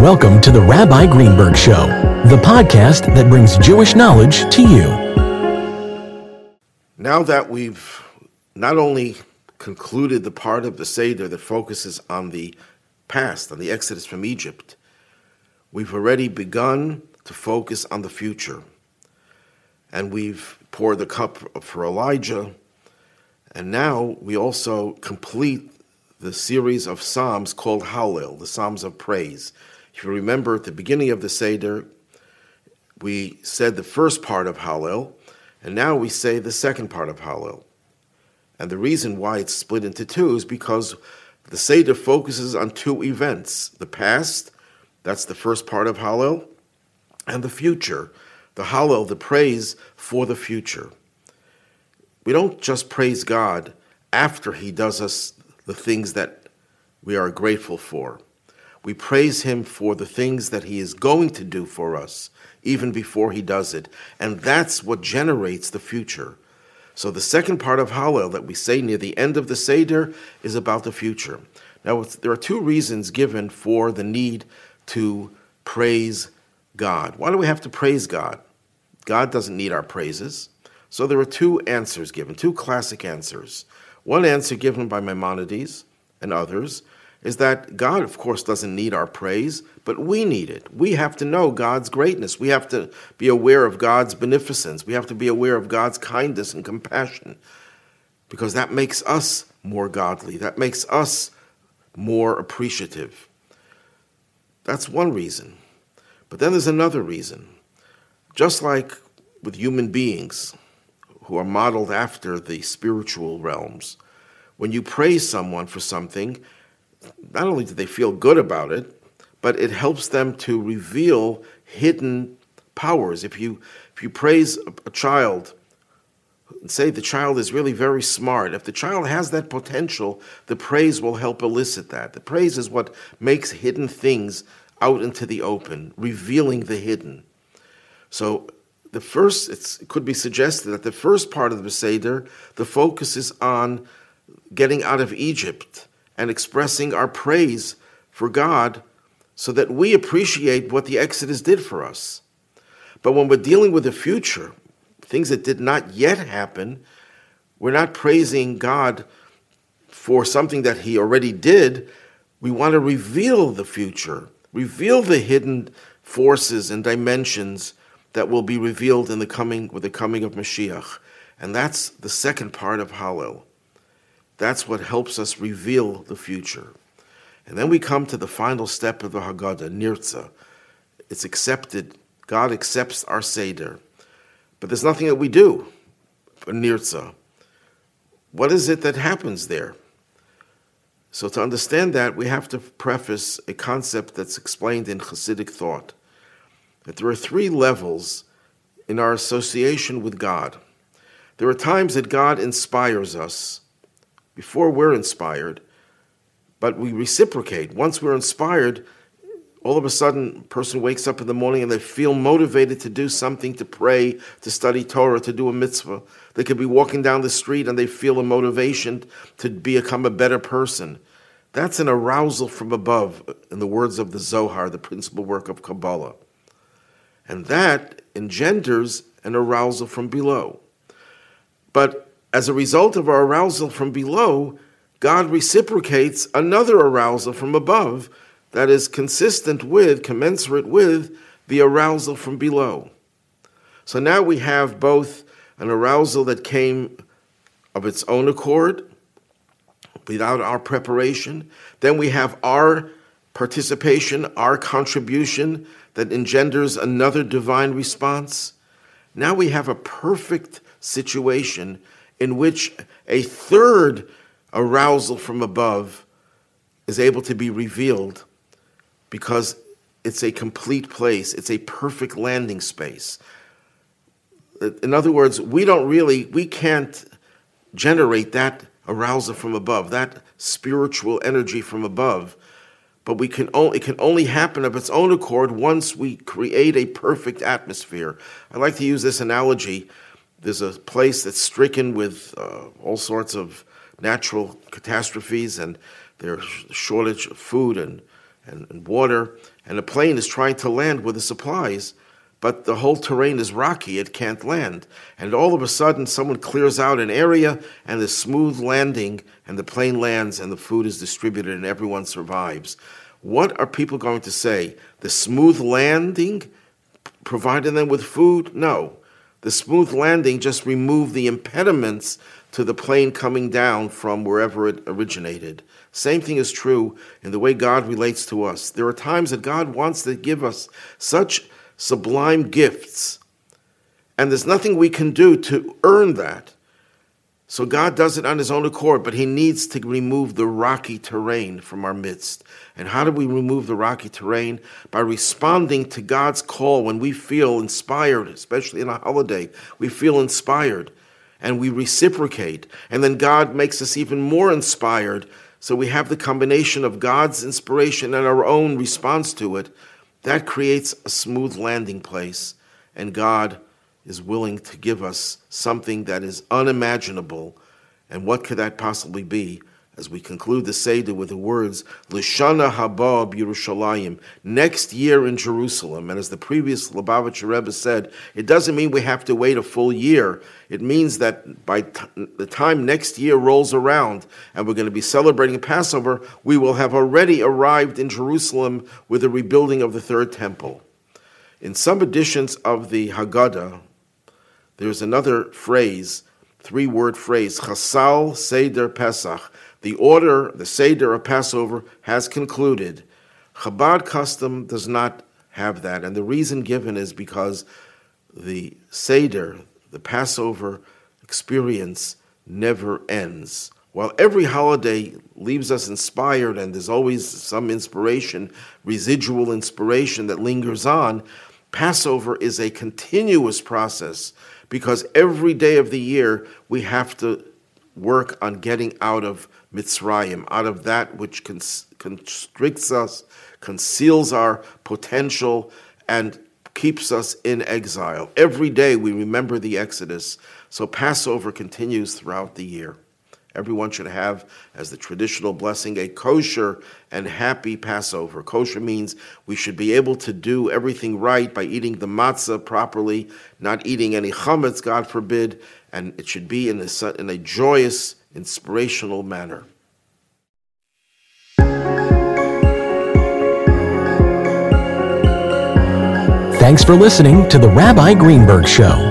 Welcome to the Rabbi Greenberg Show, the podcast that brings Jewish knowledge to you. Now that we've not only concluded the part of the Seder that focuses on the past, on the Exodus from Egypt, we've already begun to focus on the future. And we've poured the cup for Elijah, and now we also complete the series of Psalms called Hallel, the Psalms of Praise. If you remember, at the beginning of the Seder, we said the first part of Hallel, and now we say the second part of Hallel. And the reason why it's split into two is because the Seder focuses on two events, the past, that's the first part of Hallel, and the future, the Hallel, the praise for the future. We don't just praise God after He does us the things that we are grateful for. We praise Him for the things that He is going to do for us, even before He does it. And that's what generates the future. So the second part of Hallel that we say near the end of the Seder is about the future. Now, there are two reasons given for the need to praise God. Why do we have to praise God? God doesn't need our praises. So there are two answers given, two classic answers. One answer given by Maimonides and others is that God, of course, doesn't need our praise, but we need it. We have to know God's greatness. We have to be aware of God's beneficence. We have to be aware of God's kindness and compassion, because that makes us more godly. That makes us more appreciative. That's one reason. But then there's another reason. Just like with human beings who are modeled after the spiritual realms, when you praise someone for something, not only do they feel good about it, but it helps them to reveal hidden powers. If you praise a child and say the child is really very smart, if the child has that potential, the praise will help elicit that. The praise is what makes hidden things out into the open, revealing the hidden. So it could be suggested that the first part of the Seder, the focus is on getting out of Egypt and expressing our praise for God so that we appreciate what the Exodus did for us. But when we're dealing with the future, things that did not yet happen, we're not praising God for something that He already did. We want to reveal the future, reveal the hidden forces and dimensions that will be revealed in with the coming of Mashiach. And that's the second part of Hallel. That's what helps us reveal the future. And then we come to the final step of the Haggadah, Nirtza. It's accepted. God accepts our Seder. But there's nothing that we do for Nirtza. What is it that happens there? So to understand that, we have to preface a concept that's explained in Hasidic thought, that there are three levels in our association with God. There are times that God inspires us before we're inspired, but we reciprocate. Once we're inspired, all of a sudden, a person wakes up in the morning and they feel motivated to do something, to pray, to study Torah, to do a mitzvah. They could be walking down the street and they feel a motivation to become a better person. That's an arousal from above, in the words of the Zohar, the principal work of Kabbalah. And that engenders an arousal from below. But as a result of our arousal from below, God reciprocates another arousal from above that is consistent with, commensurate with, the arousal from below. So now we have both an arousal that came of its own accord, without our preparation. Then we have our participation, our contribution that engenders another divine response. Now we have a perfect situation in which a third arousal from above is able to be revealed, because it's a complete place, it's a perfect landing space. In other words, we can't generate that arousal from above, that spiritual energy from above. But it can only happen of its own accord once we create a perfect atmosphere. I like to use this analogy. There's a place that's stricken with all sorts of natural catastrophes, and there's a shortage of food and and water, and a plane is trying to land with the supplies, but the whole terrain is rocky, it can't land. And all of a sudden, someone clears out an area, and there's smooth landing, and the plane lands, and the food is distributed, and everyone survives. What are people going to say? The smooth landing provided them with food? No. The smooth landing just removed the impediments to the plane coming down from wherever it originated. Same thing is true in the way God relates to us. There are times that God wants to give us such sublime gifts, and there's nothing we can do to earn that. So God does it on his own accord, but he needs to remove the rocky terrain from our midst. And how do we remove the rocky terrain? By responding to God's call when we feel inspired, especially in a holiday. We feel inspired, and we reciprocate. And then God makes us even more inspired. So we have the combination of God's inspiration and our own response to it. That creates a smooth landing place, and God is willing to give us something that is unimaginable. And what could that possibly be? As we conclude the seder with the words, Lishana haba b'Yerushalayim, next year in Jerusalem. And as the previous Lubavitcher Rebbe said, it doesn't mean we have to wait a full year. It means that by the time next year rolls around and we're going to be celebrating Passover, we will have already arrived in Jerusalem with the rebuilding of the Third Temple. In some editions of the Haggadah, there's another phrase, three-word phrase, Chasal Seder Pesach. The order, the seder of Passover, has concluded. Chabad custom does not have that, and the reason given is because the seder, the Passover experience, never ends. While every holiday leaves us inspired, and there's always some inspiration, residual inspiration that lingers on, Passover is a continuous process, because every day of the year we have to work on getting out of Mitzrayim, out of that which constricts us, conceals our potential, and keeps us in exile. Every day we remember the Exodus, so Passover continues throughout the year. Everyone should have, as the traditional blessing, a kosher and happy Passover. Kosher means we should be able to do everything right by eating the matzah properly, not eating any chametz, God forbid, and it should be in a joyous, inspirational manner. Thanks for listening to The Rabbi Greenberg Show.